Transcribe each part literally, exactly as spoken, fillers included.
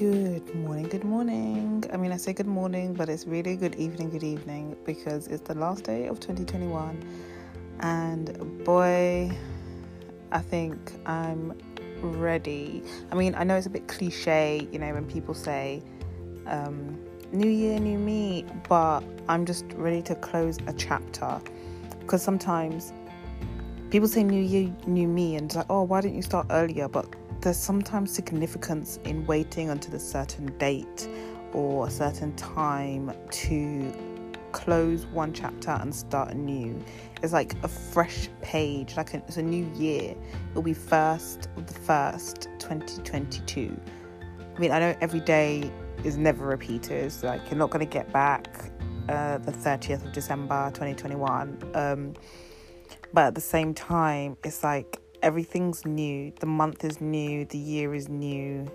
Good morning, good morning. I mean, I say good morning, but it's really good evening, good evening, because it's the last day of twenty twenty-one. And boy, I think I'm ready. I mean, I know it's a bit cliche, you know, when people say um, new year, new me, but I'm just ready to close a chapter. Because sometimes people say new year, new me, and it's like, oh, why didn't you start earlier? But there's sometimes significance in waiting until a certain date or a certain time to close one chapter and start anew. It's like a fresh page, like a, it's a new year. It'll be first of the first, twenty twenty-two. I mean, I know every day is never repeated. It's like you're not going to get back uh, the thirtieth of December, twenty twenty-one. Um, but at the same time, it's like, everything's new. The month is new, the year is new,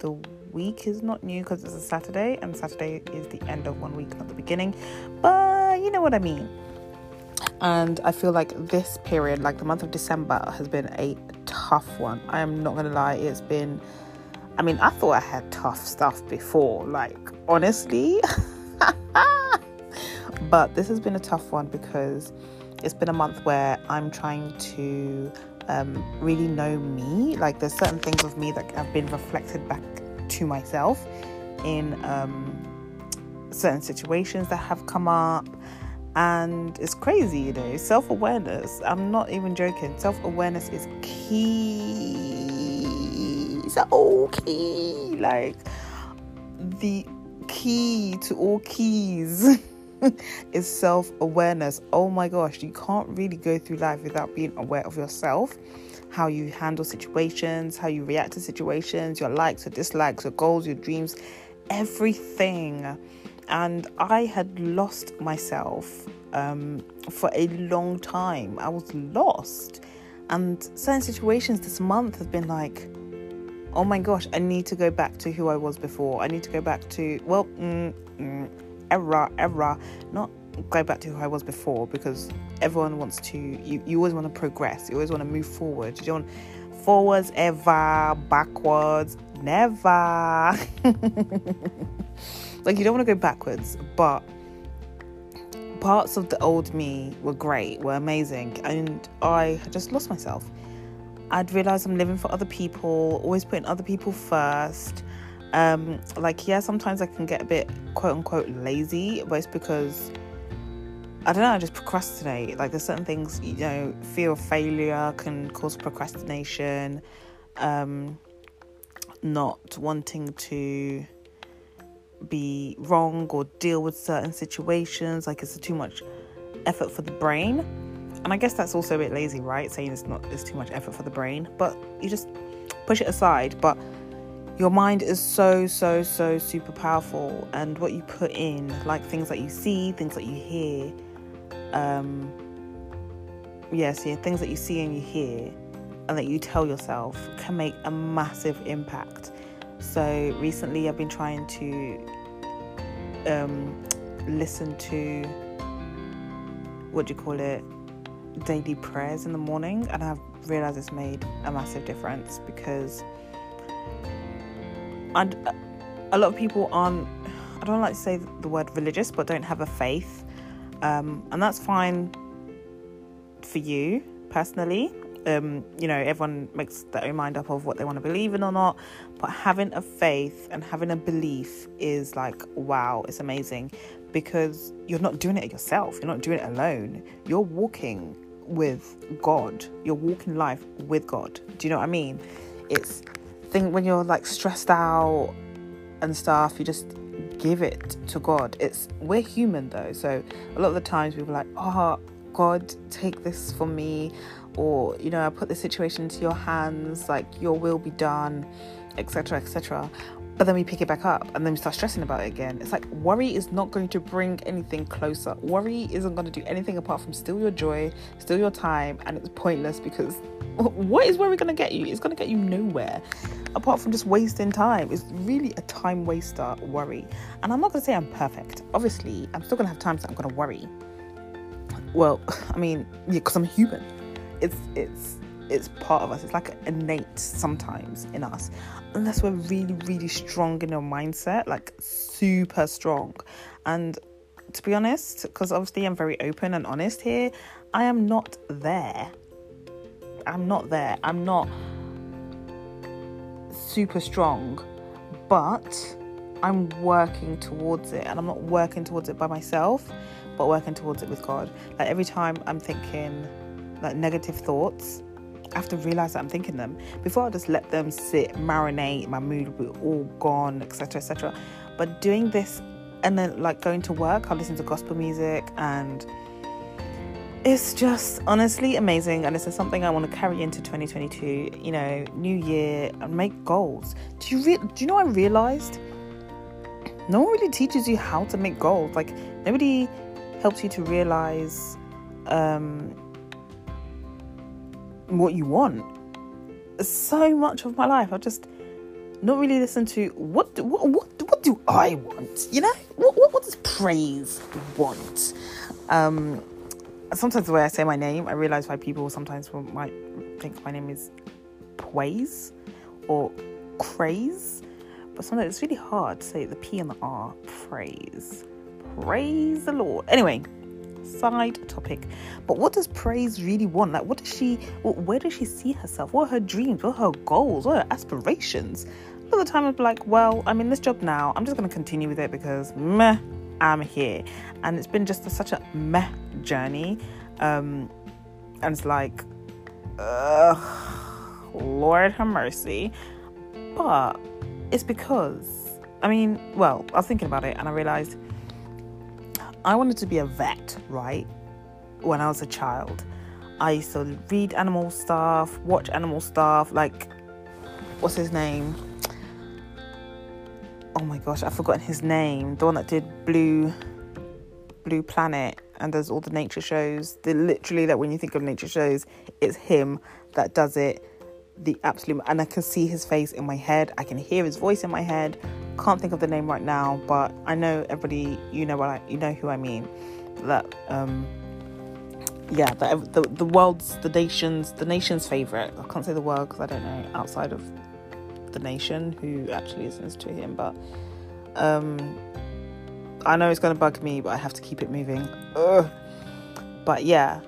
the week is not new because it's a Saturday, and Saturday is the end of one week, not the beginning, but you know what I mean. And I feel like this period, like the month of December, has been a tough one. I am not gonna lie, it's been, I mean, I thought I had tough stuff before, like, honestly. But this has been a tough one because it's been a month where I'm trying to um, really know me. Like, there's certain things of me that have been reflected back to myself in um, certain situations that have come up, and it's crazy, you know. Self-awareness, I'm not even joking, self-awareness is key. It's so key, like the key to all keys. Is self-awareness. Oh my gosh, you can't really go through life without being aware of yourself, how you handle situations, how you react to situations, your likes, your dislikes, your goals, your dreams, everything. And I had lost myself um, for a long time. I was lost, and certain situations this month have been like, oh my gosh, I need to go back to who I was before. I need to go back to, well, mm, mm, error error not go back to who I was before, because everyone wants to, you, you always want to progress, you always want to move forward, you don't forwards ever, backwards never. Like, you don't want to go backwards, but parts of the old me were great, were amazing, and I just lost myself. I'd realized I'm living for other people, always putting other people first. Um, like, yeah, sometimes I can get a bit quote unquote lazy, but it's because I don't know, I just procrastinate. Like, there's certain things, you know, fear of failure can cause procrastination, um, not wanting to be wrong or deal with certain situations. Like, it's too much effort for the brain, and I guess that's also a bit lazy, right? Saying it's not, it's too much effort for the brain, but you just push it aside. But your mind is so, so, so super powerful, and what you put in, like things that you see, things that you hear, um, yes, yeah, things that you see and you hear, and that you tell yourself, can make a massive impact. So recently, I've been trying to um, listen to, what do you call it, daily prayers in the morning, and I've realised it's made a massive difference, because and a lot of people aren't, I don't like to say the word religious, but don't have a faith, um, and that's fine for you personally. Um, you know, everyone makes their own mind up of what they want to believe in or not, but having a faith and having a belief is like, wow, it's amazing, because you're not doing it yourself, you're not doing it alone, you're walking with God, you're walking life with God. Do you know what I mean? It's think when you're like stressed out and stuff, you just give it to God. It's, we're human though, so a lot of the times we were like, oh God, take this from me, or you know, I put this situation into your hands, like your will be done, etc, etc. But then we pick it back up and then we start stressing about it again. It's like, worry is not going to bring anything closer. Worry isn't going to do anything apart from steal your joy, steal your time, and it's pointless, because what is worry going to get you? It's going to get you nowhere apart from just wasting time. It's really a time waster, worry. And I'm not going to say I'm perfect. Obviously, I'm still going to have times that I'm going to worry. Well, I mean, yeah, because I'm human. It's, it's it's part of us. It's like innate sometimes in us, unless we're really, really strong in our mindset, like super strong. And to be honest, because obviously I'm very open and honest here, I am not there. I'm not there. I'm not super strong, but I'm working towards it, and I'm not working towards it by myself, but working towards it with God. Like every time I'm thinking like negative thoughts, I have to realize that I'm thinking them. Before I just let them sit, marinate, my mood will be all gone, etc, etc. But doing this, and then like going to work, I'll listen to gospel music, and it's just honestly amazing. And this is something I want to carry into twenty twenty-two, you know, new year, and make goals. Do you re- do you know I realized no one really teaches you how to make goals. Like nobody helps you to realize um what you want. So much of my life I've just not really listened to what do, what what what do I want, you know? What what, what does praise want? Um sometimes the way I say my name, I realize why people sometimes might think my name is Praise or Craze, but sometimes it's really hard to say the P and the R. Praise, praise the Lord. Anyway, side topic, but what does Praise really want? Like what does she, where does she see herself? What are her dreams? What are her goals? What are her aspirations? A lot of the time I'd be like, well, I'm in this job now, I'm just going to continue with it because meh, I'm here. And it's been just a, such a meh journey, um and it's like, ugh, Lord have mercy. But it's because I mean well I was thinking about it, and I realized I wanted to be a vet, right? When I was a child, I used to read animal stuff, watch animal stuff, like what's his name? Oh my gosh, I've forgotten his name. The one that did Blue Blue Planet, and does all the nature shows. They're literally, like when you think of nature shows, it's him that does it. The absolute, and I can see his face in my head. I can hear his voice in my head. Can't think of the name right now, but I know everybody. You know what I, you know who I mean. That um, yeah, that the the world's, the nation's, the nation's favorite. I can't say the world because I don't know outside of the nation who actually listens to him, but um, I know it's gonna bug me, but I have to keep it moving. Ugh. But yeah,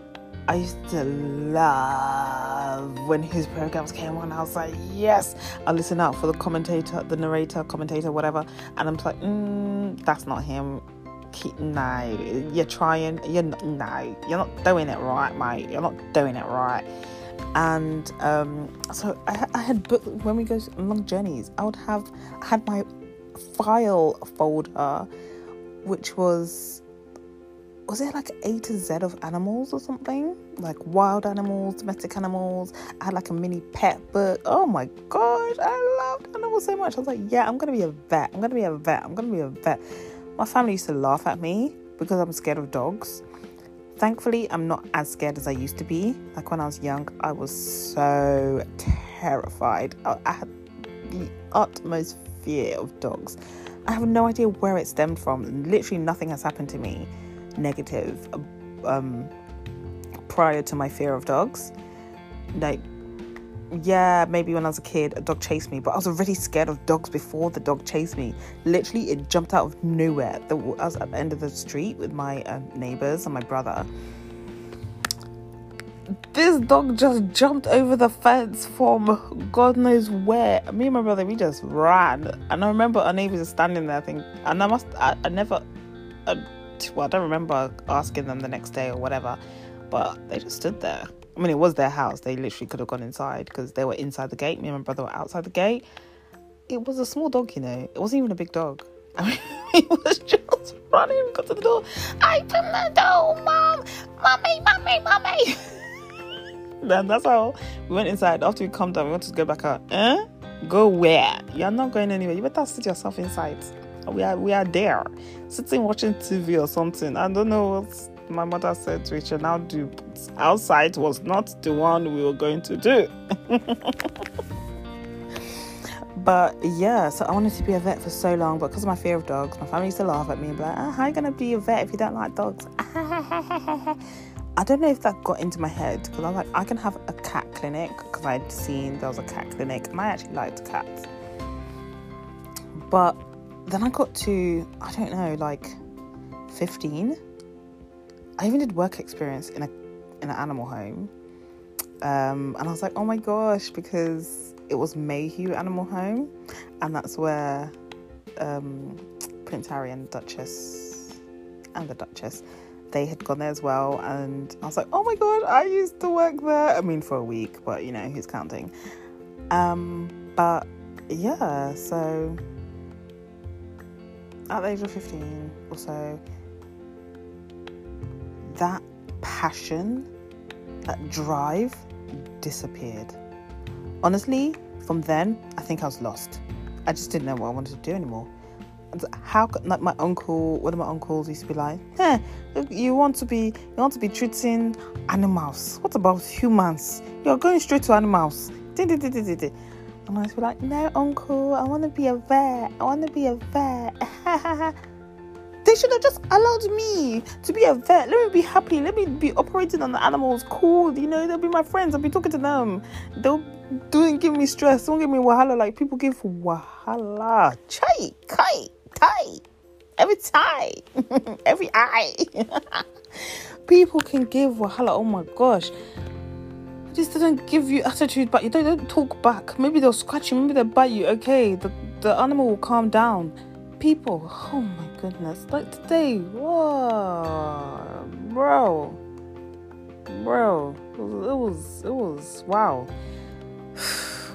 I used to love when his programs came on. I was like, yes, I'll listen out for the commentator, the narrator, commentator, whatever. And I'm like, mm, that's not him. Keep, no, you're trying. You're not, no, you're not doing it right, mate. You're not doing it right. And um, so I, I had booked, when we go long journeys, I would have I had my file folder, which was. Was it like A to Z of animals or something? Like wild animals, domestic animals. I had like a mini pet book. Oh my gosh, I loved animals so much. I was like, yeah, I'm going to be a vet. I'm going to be a vet. I'm going to be a vet. My family used to laugh at me because I'm scared of dogs. Thankfully, I'm not as scared as I used to be. Like when I was young, I was so terrified. I, I had the utmost fear of dogs. I have no idea where it stemmed from. Literally nothing has happened to me negative um prior to my fear of dogs. Like yeah, maybe when I was a kid a dog chased me, but I was already scared of dogs before the dog chased me. Literally it jumped out of nowhere. The, I was at the end of the street with my uh, neighbors and my brother. This dog just jumped over the fence from God knows where. Me and my brother, we just ran, and I remember our neighbors are standing there. I think, and I must I, I never I, well I don't remember asking them the next day or whatever, but they just stood there. I mean, it was their house, they literally could have gone inside because they were inside the gate. Me and my brother were outside the gate. It was a small dog, you know, it wasn't even a big dog. I mean, he was just running, got to the door, open the door, mom, mommy, mommy, mommy. Then that's how we went inside. After we calmed down, we wanted to go back out. Eh? Go where? You're not going anywhere, you better sit yourself inside. We are we are there, sitting watching T V or something. I don't know what my mother said to Rachel. Now do, outside was not the one we were going to do. But yeah, so I wanted to be a vet for so long, but because of my fear of dogs, my family used to laugh at me and be like, oh, "How are you gonna be a vet if you don't like dogs?" I don't know if that got into my head, because I was like, I can have a cat clinic, because I'd seen there was a cat clinic and I actually liked cats. But then I got to, I don't know, like fifteen. I even did work experience in a in an animal home. Um, and I was like, oh my gosh, because it was Mayhew Animal Home. And that's where um, Prince Harry and Duchess and the Duchess, they had gone there as well. And I was like, oh my God, I used to work there. I mean, for a week, but you know, who's counting? Um, but yeah, so at the age of fifteen or so, that passion, that drive disappeared. Honestly, from then, I think I was lost. I just didn't know what I wanted to do anymore. How could, like my uncle, one of my uncles used to be like, eh, you want to be, you want to be treating animals. What about humans? You're going straight to animals. And I was like, no, uncle, I want to be a vet. I want to be a vet. They should have just allowed me to be a vet. Let me be happy. Let me be operating on the animals. Cool. You know, they'll be my friends. I'll be talking to them. They'll don't give me stress. Don't give me wahala. Like people give wahala. Chai, kai, tai. Every tie. Every eye. People can give wahala. Oh my gosh. Just doesn't give you attitude back. You don't, don't talk back. Maybe they'll scratch you. Maybe they'll bite you. Okay. The, the animal will calm down. People, oh my goodness, like today, whoa, bro, bro, it was, it was, wow,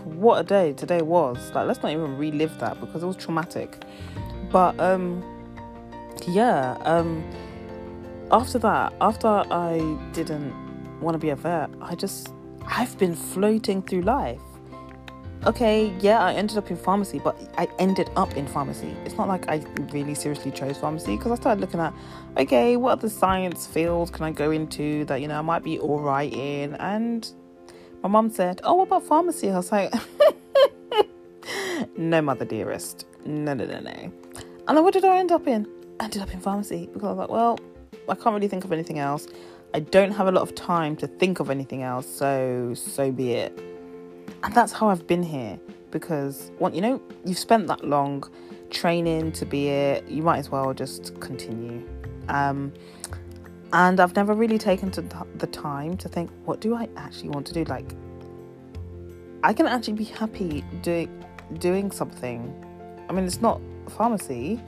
what a day today was. Like, let's not even relive that, because it was traumatic. But, um, yeah, um, after that, after I didn't want to be a vet, I just, I've been floating through life. Okay, yeah, I ended up in pharmacy, but I ended up in pharmacy. It's not like I really seriously chose pharmacy, because I started looking at, okay, what other science fields can I go into that, you know, I might be all right in? And my mum said, oh, what about pharmacy? I was like, no, mother dearest. No, no, no, no. And then what did I end up in? I ended up in pharmacy, because I was like, well, I can't really think of anything else. I don't have a lot of time to think of anything else, so so be it. And that's how I've been here, because, well, you know, you've spent that long training to be it. You might as well just continue. Um, and I've never really taken to th- the time to think, what do I actually want to do? Like, I can actually be happy do- doing something. I mean, it's not pharmacy,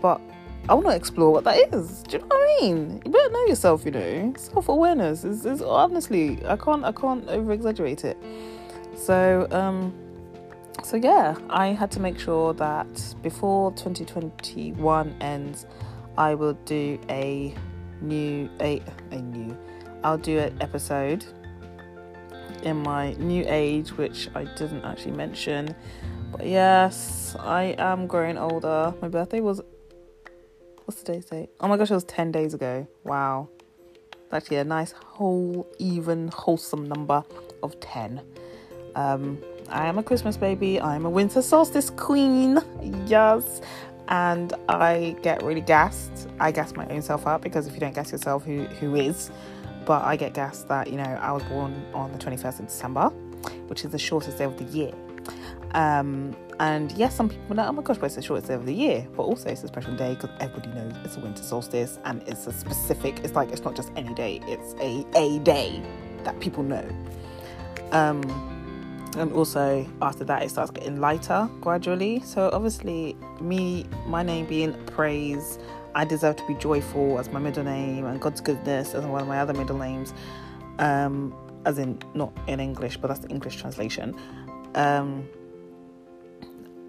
but I want to explore what that is. Do you know what I mean? You better know yourself, you know. Self-awareness is, is honestly, I can't, I can't over-exaggerate it. So, um, so yeah, I had to make sure that before twenty twenty-one ends, I will do a new, a, a new, I'll do an episode in my new age, which I didn't actually mention, but yes, I am growing older. My birthday was, what's the day's date? Oh my gosh, it was ten days ago. Wow. It's actually a nice whole, even, wholesome number of ten. Um, I am a Christmas baby. I am a winter solstice queen. Yes. And I get really gassed. I gas my own self up, because if you don't gas yourself, who, who is? But I get gassed that, you know, I was born on the twenty-first of December, which is the shortest day of the year. Um, and yes, some people are like, oh my gosh, but it's the shortest day of the year. But also it's a special day, because everybody knows it's a winter solstice, and it's a specific, it's like, it's not just any day. It's a, a day that people know. Um... And also after that, it starts getting lighter gradually. So obviously me, my name being Praise, I deserve to be joyful as my middle name, and God's goodness as one of my other middle names. Um, as in, not in English, but that's the English translation. Um,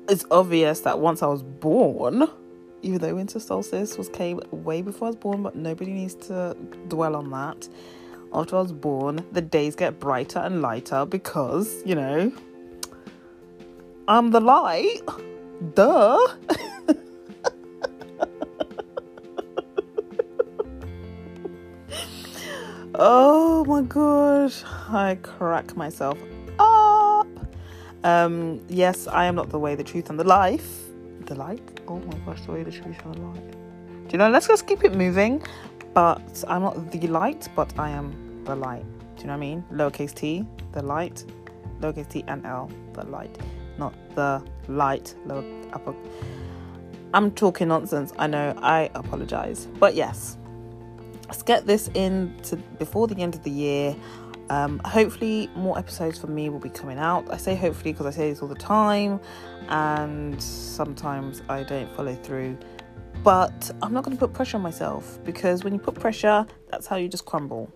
it's obvious that once I was born, even though winter solstice was came way before I was born, but nobody needs to dwell on that. After I was born, the days get brighter and lighter, because, you know, I'm the light. Duh. Oh my gosh. I crack myself up. Um, yes, I am not the way, the truth, and the life. The light? Oh my gosh, the way, the truth, and the life. Do you know, let's just keep it moving. but I'm not the light, but I am the light. Do you know what I mean? Lowercase t, the light, lowercase t and L, the light, not the light, lower, upper. I'm talking nonsense, I know, I apologize. But yes, let's get this in to before the end of the year. Um, hopefully more episodes for me will be coming out. I say hopefully because I say this all the time and sometimes I don't follow through, but I'm not going to put pressure on myself, because when you put pressure, that's how you just crumble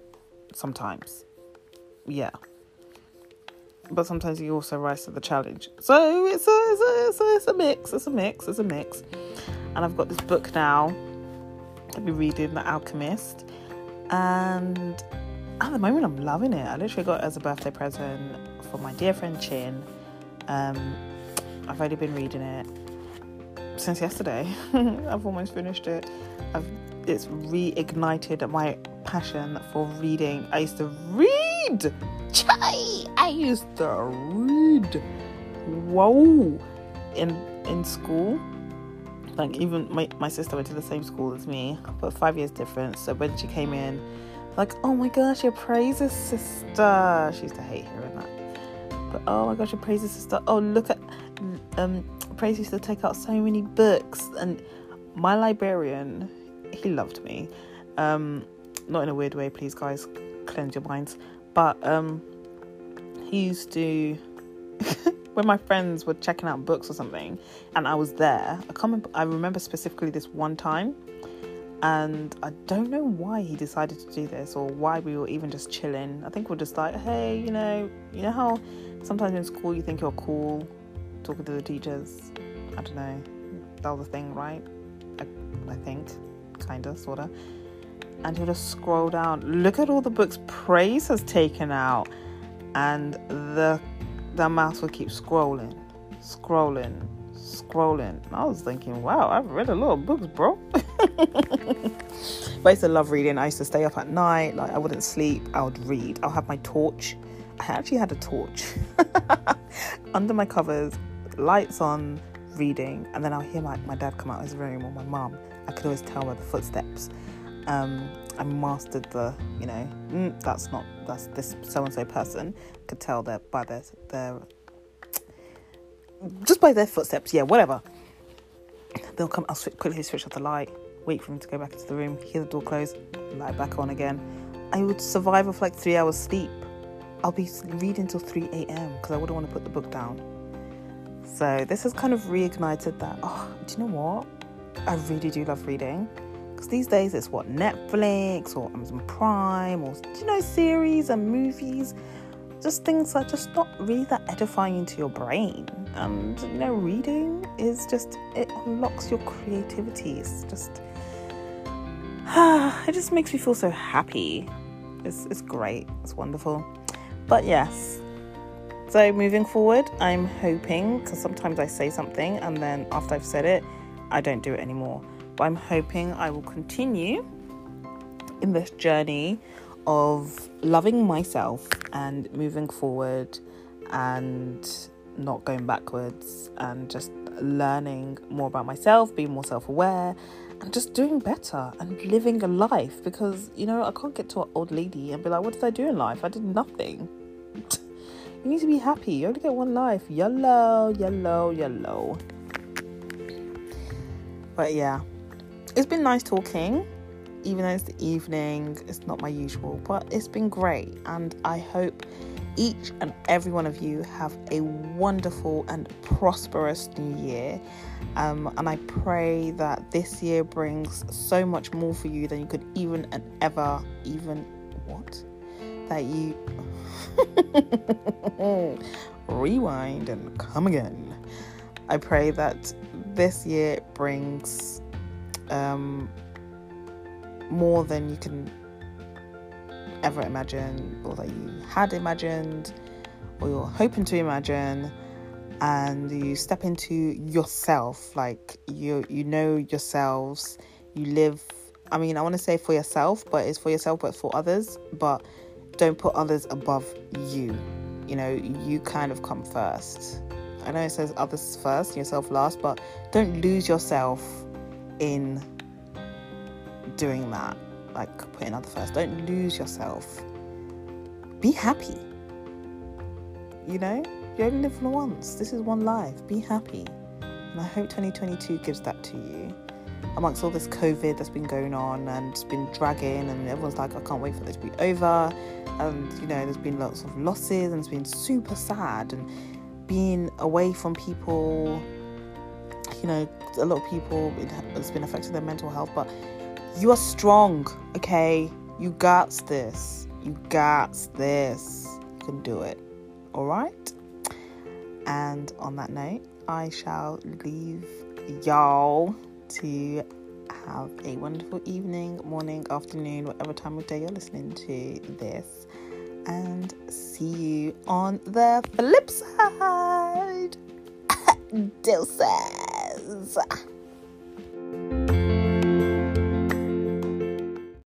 sometimes. Yeah, but sometimes you also rise to the challenge. So it's a, it's a, it's a, it's a mix, it's a mix, it's a mix. And I've got this book now, I'll be reading The Alchemist, and at the moment I'm loving it. I literally got it as a birthday present for my dear friend Chin. um I've only been reading it since yesterday. I've almost finished it. I've it's reignited my passion for reading. I used to read Chai! I used to read whoa in in school. Like, even my, my sister went to the same school as me, but five years difference. So when she came in, like, oh my gosh, your praises sister. She used to hate hearing that. But oh my gosh, your praises sister. Oh, look at um, Praise used to take out so many books. And my librarian, he loved me. Um, not in a weird way, please guys, cleanse your minds. But um, he used to, when my friends were checking out books or something, and I was there, I can't remember, I remember specifically this one time. And I don't know why he decided to do this, or why we were even just chilling. I think we're just like, hey, you know, you know how sometimes in school you think you're cool talking to the teachers? I don't know. That was a thing, right? I, I think. Kind of, sort of. And he'll just scroll down. Look at all the books Praise has taken out. And the, the mouse will keep scrolling, scrolling, scrolling. And I was thinking, wow, I've read a lot of books, bro. But I used to love reading. I used to stay up at night. Like, I wouldn't sleep. I would read. I'll have my torch. I actually had a torch under my covers, lights on, reading. And then I'll hear my, my dad come out of his room, or my mum. I could always tell by the footsteps. Um, I mastered the, you know, mm, that's not, that's this so-and-so person. Could tell that by their, their, just by their footsteps. Yeah, whatever. They'll come, I'll switch, quickly switch off the light, wait for him to go back into the room, hear the door close, light back on again. I would survive off like three hours sleep. I'll be reading till three a.m. because I wouldn't want to put the book down. So this has kind of reignited that. Oh, do you know what? I really do love reading, because these days it's what, Netflix or Amazon Prime, or, do you know, series and movies, just things that just not really that edifying into your brain. And, you know, reading is just, it unlocks your creativity. It's just, it just makes me feel so happy. It's, it's great. It's wonderful. But yes, so moving forward, I'm hoping, because sometimes I say something and then after I've said it, I don't do it anymore. But I'm hoping I will continue in this journey of loving myself and moving forward and not going backwards, and just learning more about myself, being more self-aware, and just doing better and living a life. Because, you know, I can't get to an old lady and be like, what did I do in life? I did nothing. You need to be happy. You only get one life. YOLO, YOLO, YOLO. But yeah, it's been nice talking, even though it's the evening. It's not my usual, but it's been great. And I hope each and every one of you have a wonderful and prosperous new year. Um, and I pray that this year brings so much more for you than you could even and ever, even what? That you rewind and come again. I pray that this year brings um, more than you can ever imagine, or that you had imagined, or you're hoping to imagine, and you step into yourself. Like, you you know yourselves, you live, I mean, I want to say for yourself, but it's for yourself, but for others. But don't put others above you. You know, you kind of come first. I know it says others first, yourself last, but don't lose yourself in doing that. like putting others first. Don't lose yourself. Be happy. You know, you only live once. This is one life. Be happy. And I hope twenty twenty-two gives that to you. Amongst all this COVID that's been going on and it's been dragging, and everyone's like, I can't wait for this to be over. And, you know, there's been lots of losses and it's been super sad. And being away from people, you know, a lot of people, it has been affecting their mental health. But you are strong, okay? You got this. You got this. You can do it. All right? And on that note, I shall leave y'all to have a wonderful evening, morning, afternoon, whatever time of day you're listening to this, and see you on the flip side. Deuces.